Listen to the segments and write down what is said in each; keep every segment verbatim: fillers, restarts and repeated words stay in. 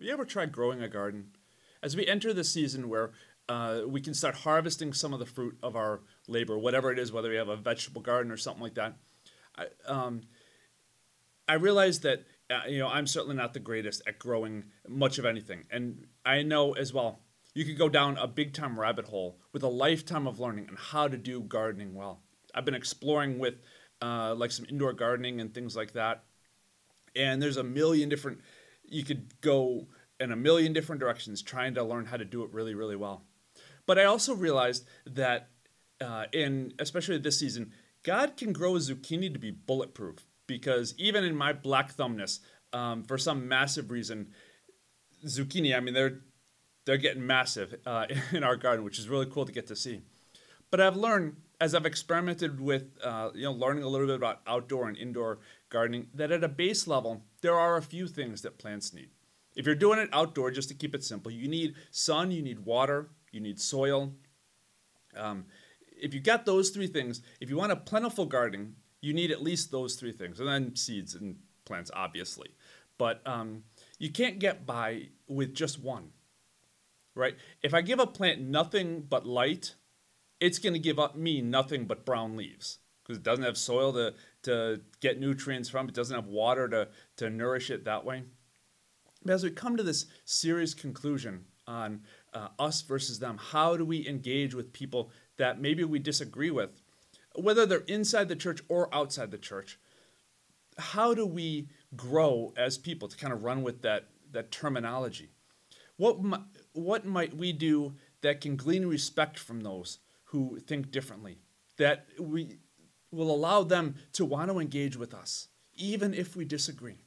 Have you ever tried growing a garden? As we enter the season where uh, we can start harvesting some of the fruit of our labor, whatever it is, whether we have a vegetable garden or something like that, I, um, I realized that uh, you know I'm certainly not the greatest at growing much of anything. And I know as well, you could go down a big-time rabbit hole with a lifetime of learning on how to do gardening well. I've been exploring with uh, like some indoor gardening and things like that. And there's a million different... You could go in a million different directions trying to learn how to do it really, really well. But I also realized that uh, in, especially this season, God can grow a zucchini to be bulletproof, because even in my black thumbness, um, for some massive reason, zucchini, I mean, they're, they're getting massive uh, in our garden, which is really cool to get to see. But I've learned, as I've experimented with, uh, you know, learning a little bit about outdoor and indoor gardening, that at a base level, there are a few things that plants need. If you're doing it outdoor, just to keep it simple, you need sun, you need water, you need soil. Um, if you got those three things, if you want a plentiful garden, you need at least those three things, and then seeds and plants, obviously. But um, you can't get by with just one, right? If I give a plant nothing but light, it's going to give up me nothing but brown leaves, because it doesn't have soil to, to get nutrients from. It doesn't have water to, to nourish it that way. But as we come to this serious conclusion on uh, us versus them, how do we engage with people that maybe we disagree with, whether they're inside the church or outside the church? How do we grow as people, to kind of run with that, that terminology? What, what might we do that can glean respect from those who think differently, that we will allow them to want to engage with us, even if we disagree?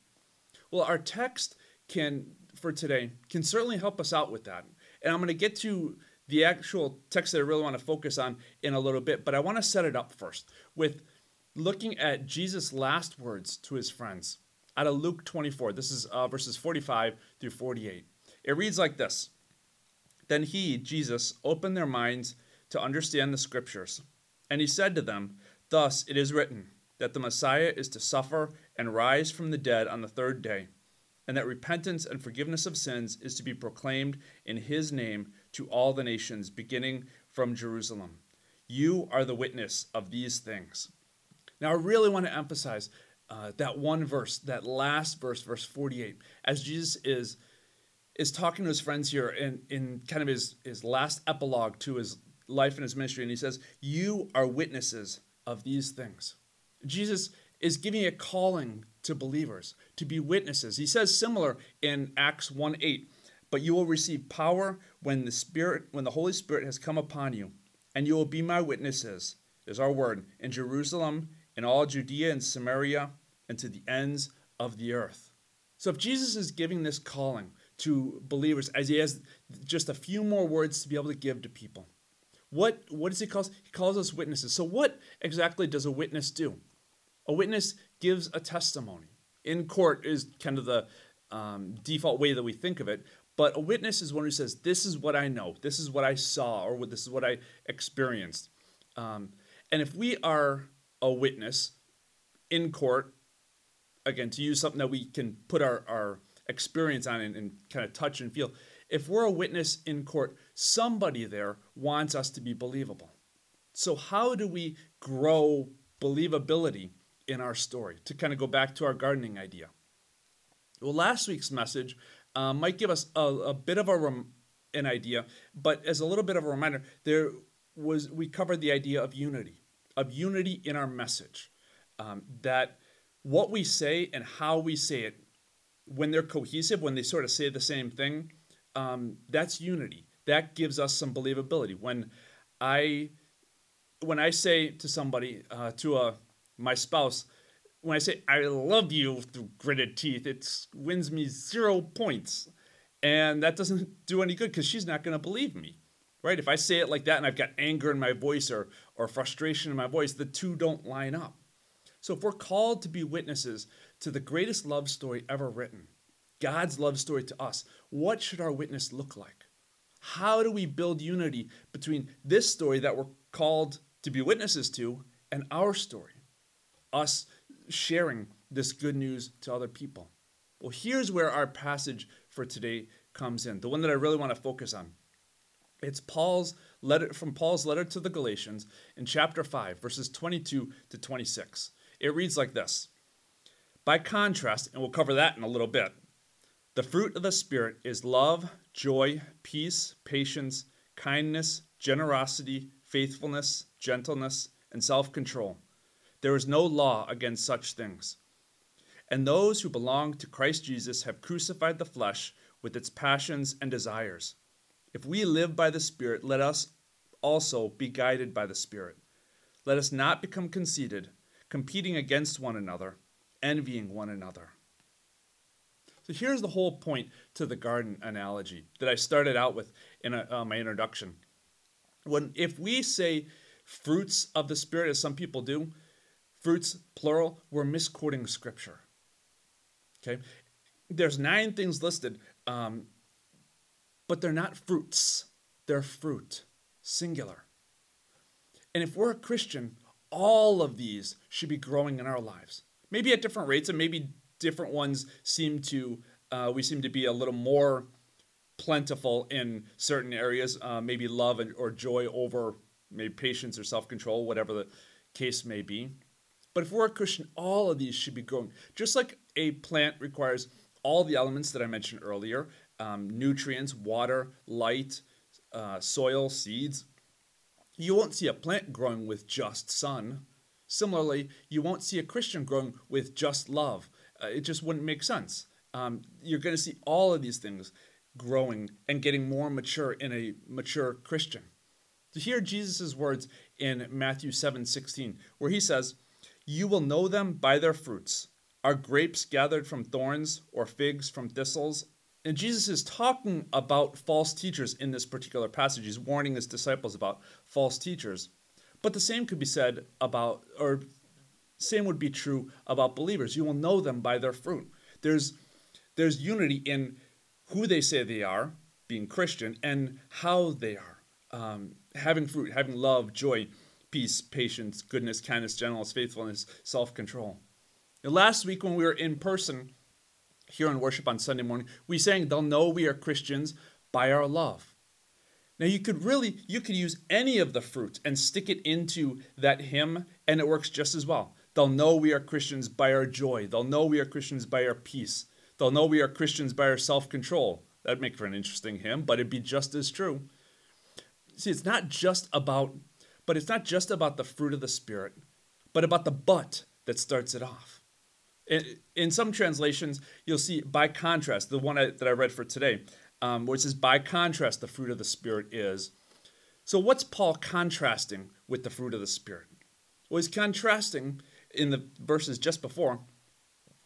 Well, our text can, for today, can certainly help us out with that. And I'm going to get to the actual text that I really want to focus on in a little bit, but I want to set it up first with looking at Jesus' last words to his friends out of Luke twenty-four. This is uh, verses forty-five through forty-eight. It reads like this. Then he, Jesus, opened their minds to understand the scriptures. And he said to them, "Thus it is written, that the Messiah is to suffer and rise from the dead on the third day, and that repentance and forgiveness of sins is to be proclaimed in his name to all the nations, beginning from Jerusalem. You are the witness of these things." Now I really want to emphasize uh, that one verse, that last verse, verse forty-eight, as Jesus is is talking to his friends here in, in kind of his, his last epilogue to his life and his ministry, and he says, "You are witnesses of these things." Jesus is giving a calling to believers to be witnesses. He says similar in Acts one eight, "But you will receive power when the Spirit, when the Holy Spirit has come upon you, and you will be my witnesses," is our word, "in Jerusalem, in all Judea and Samaria, and to the ends of the earth." So if Jesus is giving this calling to believers, as he has just a few more words to be able to give to people, What, what does he call us? He calls us witnesses. So what exactly does a witness do? A witness gives a testimony. In court is kind of the um, default way that we think of it. But a witness is one who says, this is what I know, this is what I saw, or this is what I experienced. Um, and if we are a witness in court, again, to use something that we can put our, our experience on and, and kind of touch and feel, if we're a witness in court, somebody there wants us to be believable. So how do we grow believability in our story? To kind of go back to our gardening idea. Well, last week's message uh, might give us a, a bit of a rem- an idea, but as a little bit of a reminder, there was we covered the idea of unity, of unity in our message, um, that what we say and how we say it, when they're cohesive, when they sort of say the same thing, Um, that's unity. That gives us some believability. When I when I say to somebody, uh, to a, my spouse, when I say, "I love you" through gritted teeth, it wins me zero points. And that doesn't do any good, because she's not going to believe me, right? If I say it like that and I've got anger in my voice or, or frustration in my voice, the two don't line up. So if we're called to be witnesses to the greatest love story ever written, God's love story to us, what should our witness look like? How do we build unity between this story that we're called to be witnesses to and our story, us sharing this good news to other people? Well, here's where our passage for today comes in, the one that I really want to focus on. It's Paul's letter, from Paul's letter to the Galatians in chapter five, verses twenty-two to twenty-six. It reads like this. By contrast, and we'll cover that in a little bit, the fruit of the Spirit is love, joy, peace, patience, kindness, generosity, faithfulness, gentleness, and self-control. There is no law against such things. And those who belong to Christ Jesus have crucified the flesh with its passions and desires. If we live by the Spirit, let us also be guided by the Spirit. Let us not become conceited, competing against one another, envying one another. So here's the whole point to the garden analogy that I started out with in a, uh, my introduction. When, if we say fruits of the Spirit, as some people do, fruits, plural, we're misquoting Scripture. Okay? There's nine things listed, um, but they're not fruits. They're fruit, singular. And if we're a Christian, all of these should be growing in our lives. Maybe at different rates, and maybe different ones seem to, uh, we seem to be a little more plentiful in certain areas, uh, maybe love or joy over maybe patience or self-control, whatever the case may be. But if we're a Christian, all of these should be growing. Just like a plant requires all the elements that I mentioned earlier, um, nutrients, water, light, uh, soil, seeds. You won't see a plant growing with just sun. Similarly, you won't see a Christian growing with just love. Uh, it just wouldn't make sense. Um, you're going to see all of these things growing and getting more mature in a mature Christian. To hear Jesus' words in Matthew seven sixteen, where he says, "You will know them by their fruits. Are grapes gathered from thorns or figs from thistles?" And Jesus is talking about false teachers in this particular passage. He's warning his disciples about false teachers. But the same could be said about, or same would be true about believers. You will know them by their fruit. There's, there's unity in who they say they are, being Christian, and how they are, um, having fruit, having love, joy, peace, patience, goodness, kindness, gentleness, faithfulness, self-control. Now, last week when we were in person here in worship on Sunday morning, we sang, "They'll know we are Christians by our love." Now you could really, you could use any of the fruit and stick it into that hymn and it works just as well. They'll know we are Christians by our joy. They'll know we are Christians by our peace. They'll know we are Christians by our self-control. That'd make for an interesting hymn, but it'd be just as true. See, it's not just about But it's not just about the fruit of the Spirit, but about the but that starts it off. In, in some translations, you'll see, by contrast, the one I, that I read for today, um, where it says, by contrast, the fruit of the Spirit is. So what's Paul contrasting with the fruit of the Spirit? Well, he's contrasting in the verses just before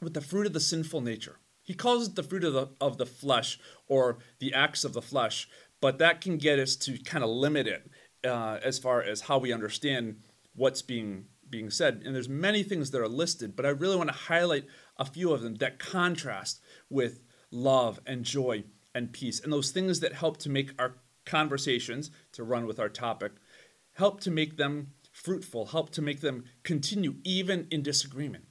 with the fruit of the sinful nature. He calls it the fruit of the, of the flesh or the acts of the flesh, but that can get us to kind of limit it. Uh, as far as how we understand what's being being said. And there's many things that are listed, but I really want to highlight a few of them that contrast with love and joy and peace. And those things that help to make our conversations, to run with our topic, help to make them fruitful, help to make them continue even in disagreement.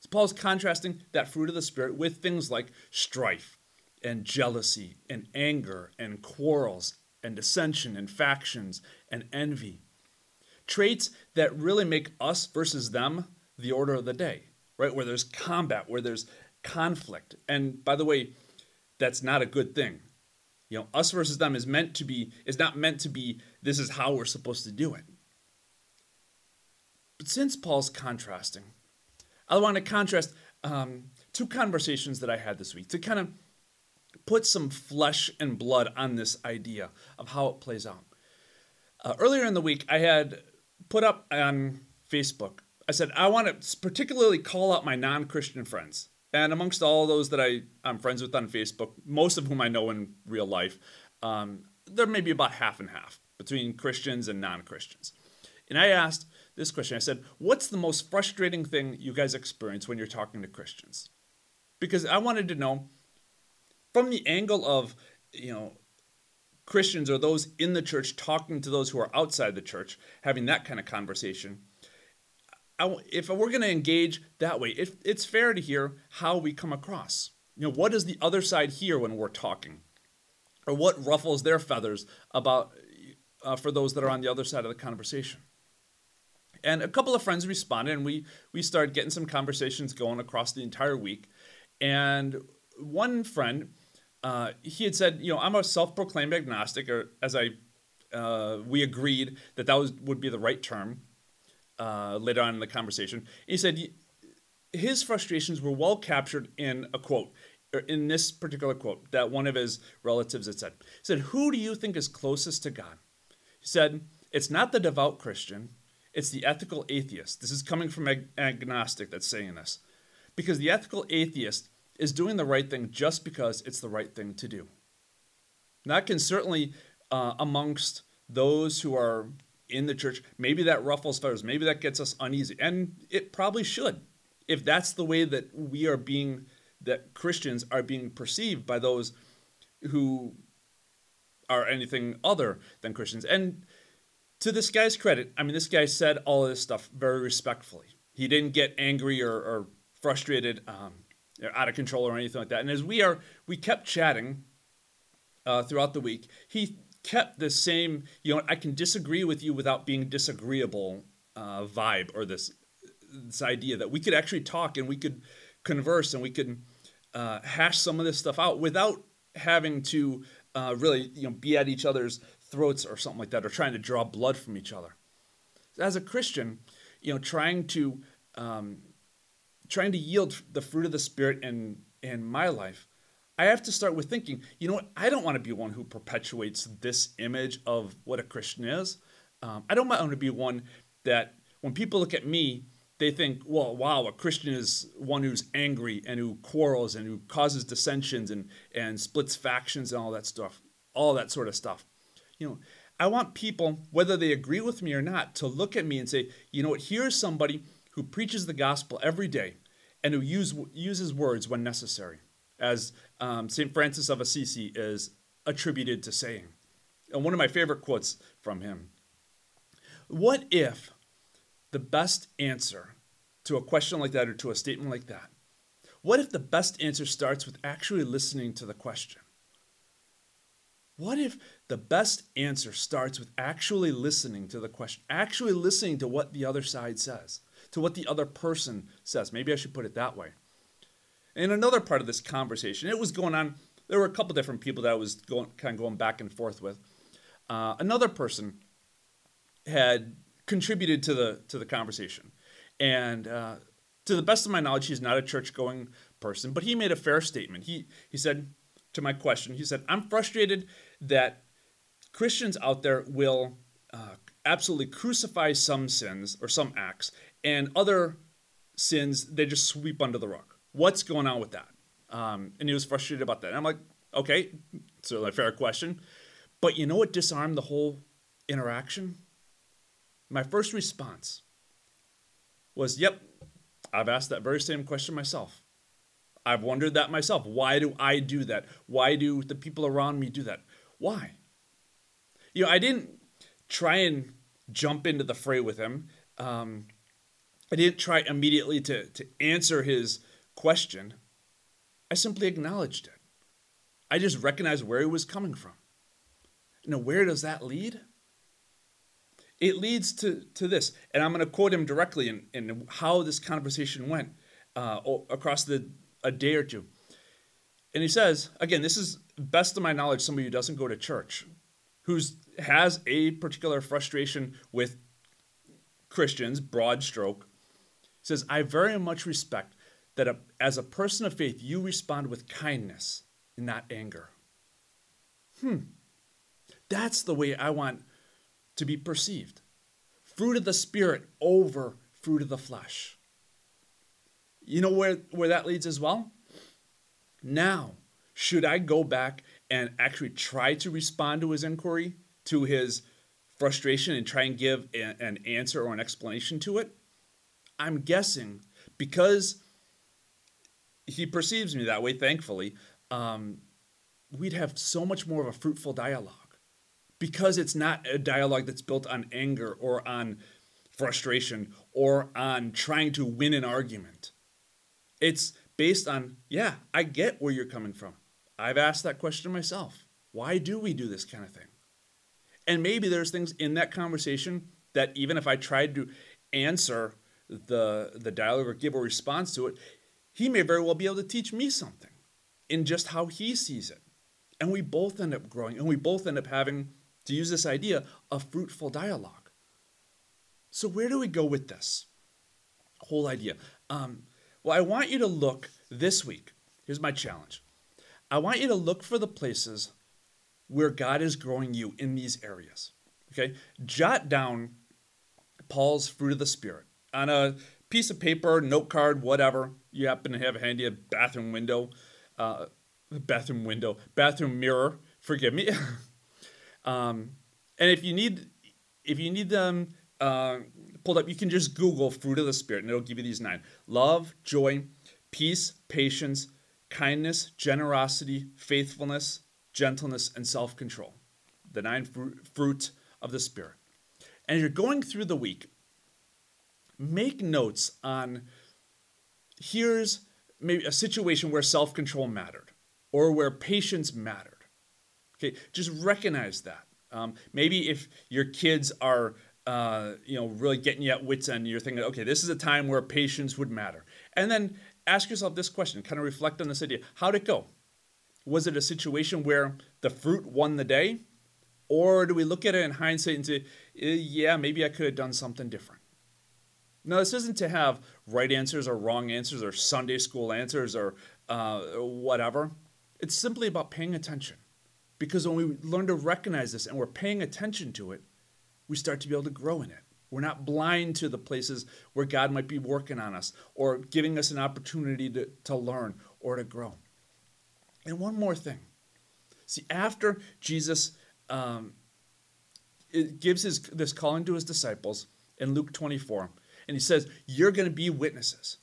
So Paul's contrasting that fruit of the Spirit with things like strife and jealousy and anger and quarrels and dissension and factions and envy. Traits that really make us versus them the order of the day, right? Where there's combat, where there's conflict. And by the way, that's not a good thing. You know, us versus them is meant to be, is not meant to be, this is how we're supposed to do it. But since Paul's contrasting, I want to contrast um, two conversations that I had this week to kind of put some flesh and blood on this idea of how it plays out. Uh, earlier in the week, I had put up on Facebook, I said, I want to particularly call out my non-Christian friends. And amongst all those that I, I'm friends with on Facebook, most of whom I know in real life, um, there may be about half and half between Christians and non-Christians. And I asked this question, I said, what's the most frustrating thing you guys experience when you're talking to Christians? Because I wanted to know, from the angle of, you know, Christians or those in the church talking to those who are outside the church, having that kind of conversation, I, if we're going to engage that way, it, it's fair to hear how we come across. you know, what does the other side hear when we're talking? Or what ruffles their feathers about uh, for those that are on the other side of the conversation? And a couple of friends responded, and we we started getting some conversations going across the entire week. And one friend, uh, he had said, you know, I'm a self-proclaimed agnostic, or as I uh, we agreed that that was, would be the right term uh, later on in the conversation. He said his frustrations were well captured in a quote, or in this particular quote that one of his relatives had said. He said, "Who do you think is closest to God?" He said, "It's not the devout Christian. It's the ethical atheist." This is coming from an agnostic that's saying this. Because the ethical atheist is doing the right thing just because it's the right thing to do. And that can certainly, uh, amongst those who are in the church, maybe that ruffles feathers, maybe that gets us uneasy. And it probably should, if that's the way that we are being, that Christians are being perceived by those who are anything other than Christians. And to this guy's credit, I mean, this guy said all of this stuff very respectfully. He didn't get angry or, or frustrated, um, or out of control or anything like that. And as we are, we kept chatting uh, throughout the week. He kept the same, you know, I can disagree with you without being disagreeable uh, vibe, or this this idea that we could actually talk and we could converse and we could uh, hash some of this stuff out without having to uh, really, you know, be at each other's throats or something like that, or trying to draw blood from each other. As a Christian, you know, trying to um, trying to yield the fruit of the Spirit in in my life, I have to start with thinking, you know what, I don't want to be one who perpetuates this image of what a Christian is. Um, I don't want to be one that when people look at me, they think, well, wow, a Christian is one who's angry and who quarrels and who causes dissensions and and splits factions and all that stuff, all that sort of stuff. You know, I want people, whether they agree with me or not, to look at me and say, you know what, here's somebody who preaches the gospel every day and who use, uses words when necessary, as um, Saint Francis of Assisi is attributed to saying. And one of my favorite quotes from him: what if the best answer to a question like that, or to a statement like that, what if the best answer starts with actually listening to the question? What if the best answer starts with actually listening to the question, actually listening to what the other side says, to what the other person says? Maybe I should put it that way. And another part of this conversation, it was going on, there were a couple different people that I was going, kind of going back and forth with. Uh, another person had contributed to the to the conversation. And uh, to the best of my knowledge, he's not a church-going person, but he made a fair statement. He, he said, to my question, he said, "I'm frustrated that Christians out there will uh, absolutely crucify some sins or some acts, and other sins they just sweep under the rug. What's going on with that?" Um, and he was frustrated about that. And I'm like, okay, certainly a fair question. But you know what disarmed the whole interaction? My first response was, yep, I've asked that very same question myself. I've wondered that myself. Why do I do that? Why do the people around me do that? Why? You know, I didn't try and jump into the fray with him. Um, I didn't try immediately to, to answer his question. I simply acknowledged it. I just recognized where he was coming from. Now, where does that lead? It leads to, to this. And I'm going to quote him directly in, in how this conversation went uh, across the a day or two. And he says, again, this is, best of my knowledge, somebody who doesn't go to church, who's has a particular frustration with Christians, broad stroke. He says, "I very much respect that a, as a person of faith, you respond with kindness and not anger." Hmm. That's the way I want to be perceived. Fruit of the Spirit over fruit of the flesh. You know where, where that leads as well? Now, should I go back and actually try to respond to his inquiry, to his frustration, and try and give a, an answer or an explanation to it? I'm guessing, because he perceives me that way, thankfully, um, we'd have so much more of a fruitful dialogue, because it's not a dialogue that's built on anger or on frustration or on trying to win an argument. It's based on, yeah, I get where you're coming from. I've asked that question myself. Why do we do this kind of thing? And maybe there's things in that conversation that even if I tried to answer the, the dialogue or give a response to it, he may very well be able to teach me something in just how he sees it. And we both end up growing, and we both end up having, to use this idea, a fruitful dialogue. So where do we go with this whole idea? Um, well, I want you to look this week. Here's my challenge. I want you to look for the places where God is growing you in these areas. Okay? Jot down Paul's fruit of the Spirit on a piece of paper, note card, whatever you happen to have handy, a bathroom window, uh, bathroom window, bathroom mirror, forgive me. um, and if you need, if you need them uh, pulled up, you can just Google fruit of the Spirit and it'll give you these nine. Love, joy, peace, patience, kindness, generosity, faithfulness, gentleness, and self-control. The nine fru- fruit of the Spirit. And as you're going through the week, make notes on, here's maybe a situation where self-control mattered or where patience mattered. Okay, just recognize that. Um, maybe if your kids are, uh, you know, really getting you at wits end, you're thinking, okay, this is a time where patience would matter. And then ask yourself this question, kind of reflect on this idea. How'd it go? Was it a situation where the fruit won the day? Or do we look at it in hindsight and say, yeah, maybe I could have done something different? Now, this isn't to have right answers or wrong answers or Sunday school answers or uh, whatever. It's simply about paying attention. Because when we learn to recognize this and we're paying attention to it, we start to be able to grow in it. We're not blind to the places where God might be working on us or giving us an opportunity to, to learn or to grow. And one more thing. See, after Jesus um, it gives his, this calling to his disciples in Luke twenty-four, and he says, you're going to be witnesses.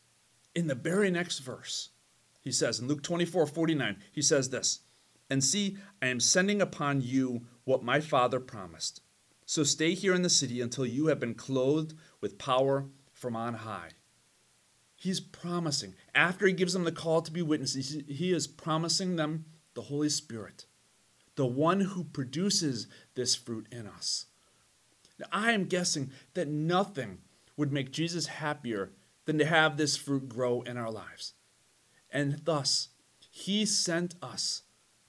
In the very next verse, he says, in Luke twenty-four forty-nine, he says this, and see, I am sending upon you what my Father promised. So stay here in the city until you have been clothed with power from on high. He's promising. After he gives them the call to be witnesses, he is promising them the Holy Spirit, the one who produces this fruit in us. Now, I am guessing that nothing would make Jesus happier than to have this fruit grow in our lives. And thus, he sent us,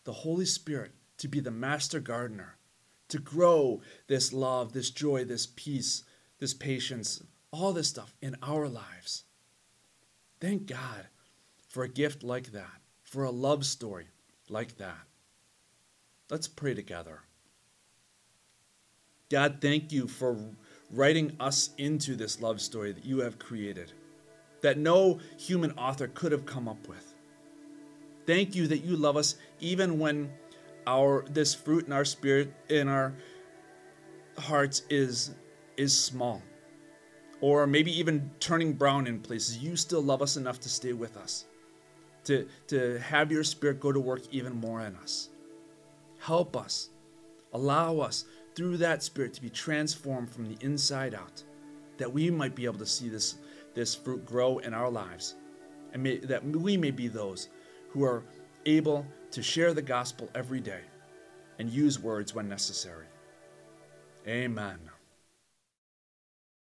the Holy Spirit, to be the master gardener, to grow this love, this joy, this peace, this patience, all this stuff in our lives. Thank God for a gift like that, for a love story like that. Let's pray together. God, thank you for writing us into this love story that you have created, that no human author could have come up with. Thank you that you love us even when our this fruit in our spirit, in our hearts is, is small. Or maybe even turning brown in places, you still love us enough to stay with us, to, to have your Spirit go to work even more in us. Help us, allow us through that Spirit to be transformed from the inside out, that we might be able to see this, this fruit grow in our lives, and may, that we may be those who are able to share the gospel every day and use words when necessary. Amen.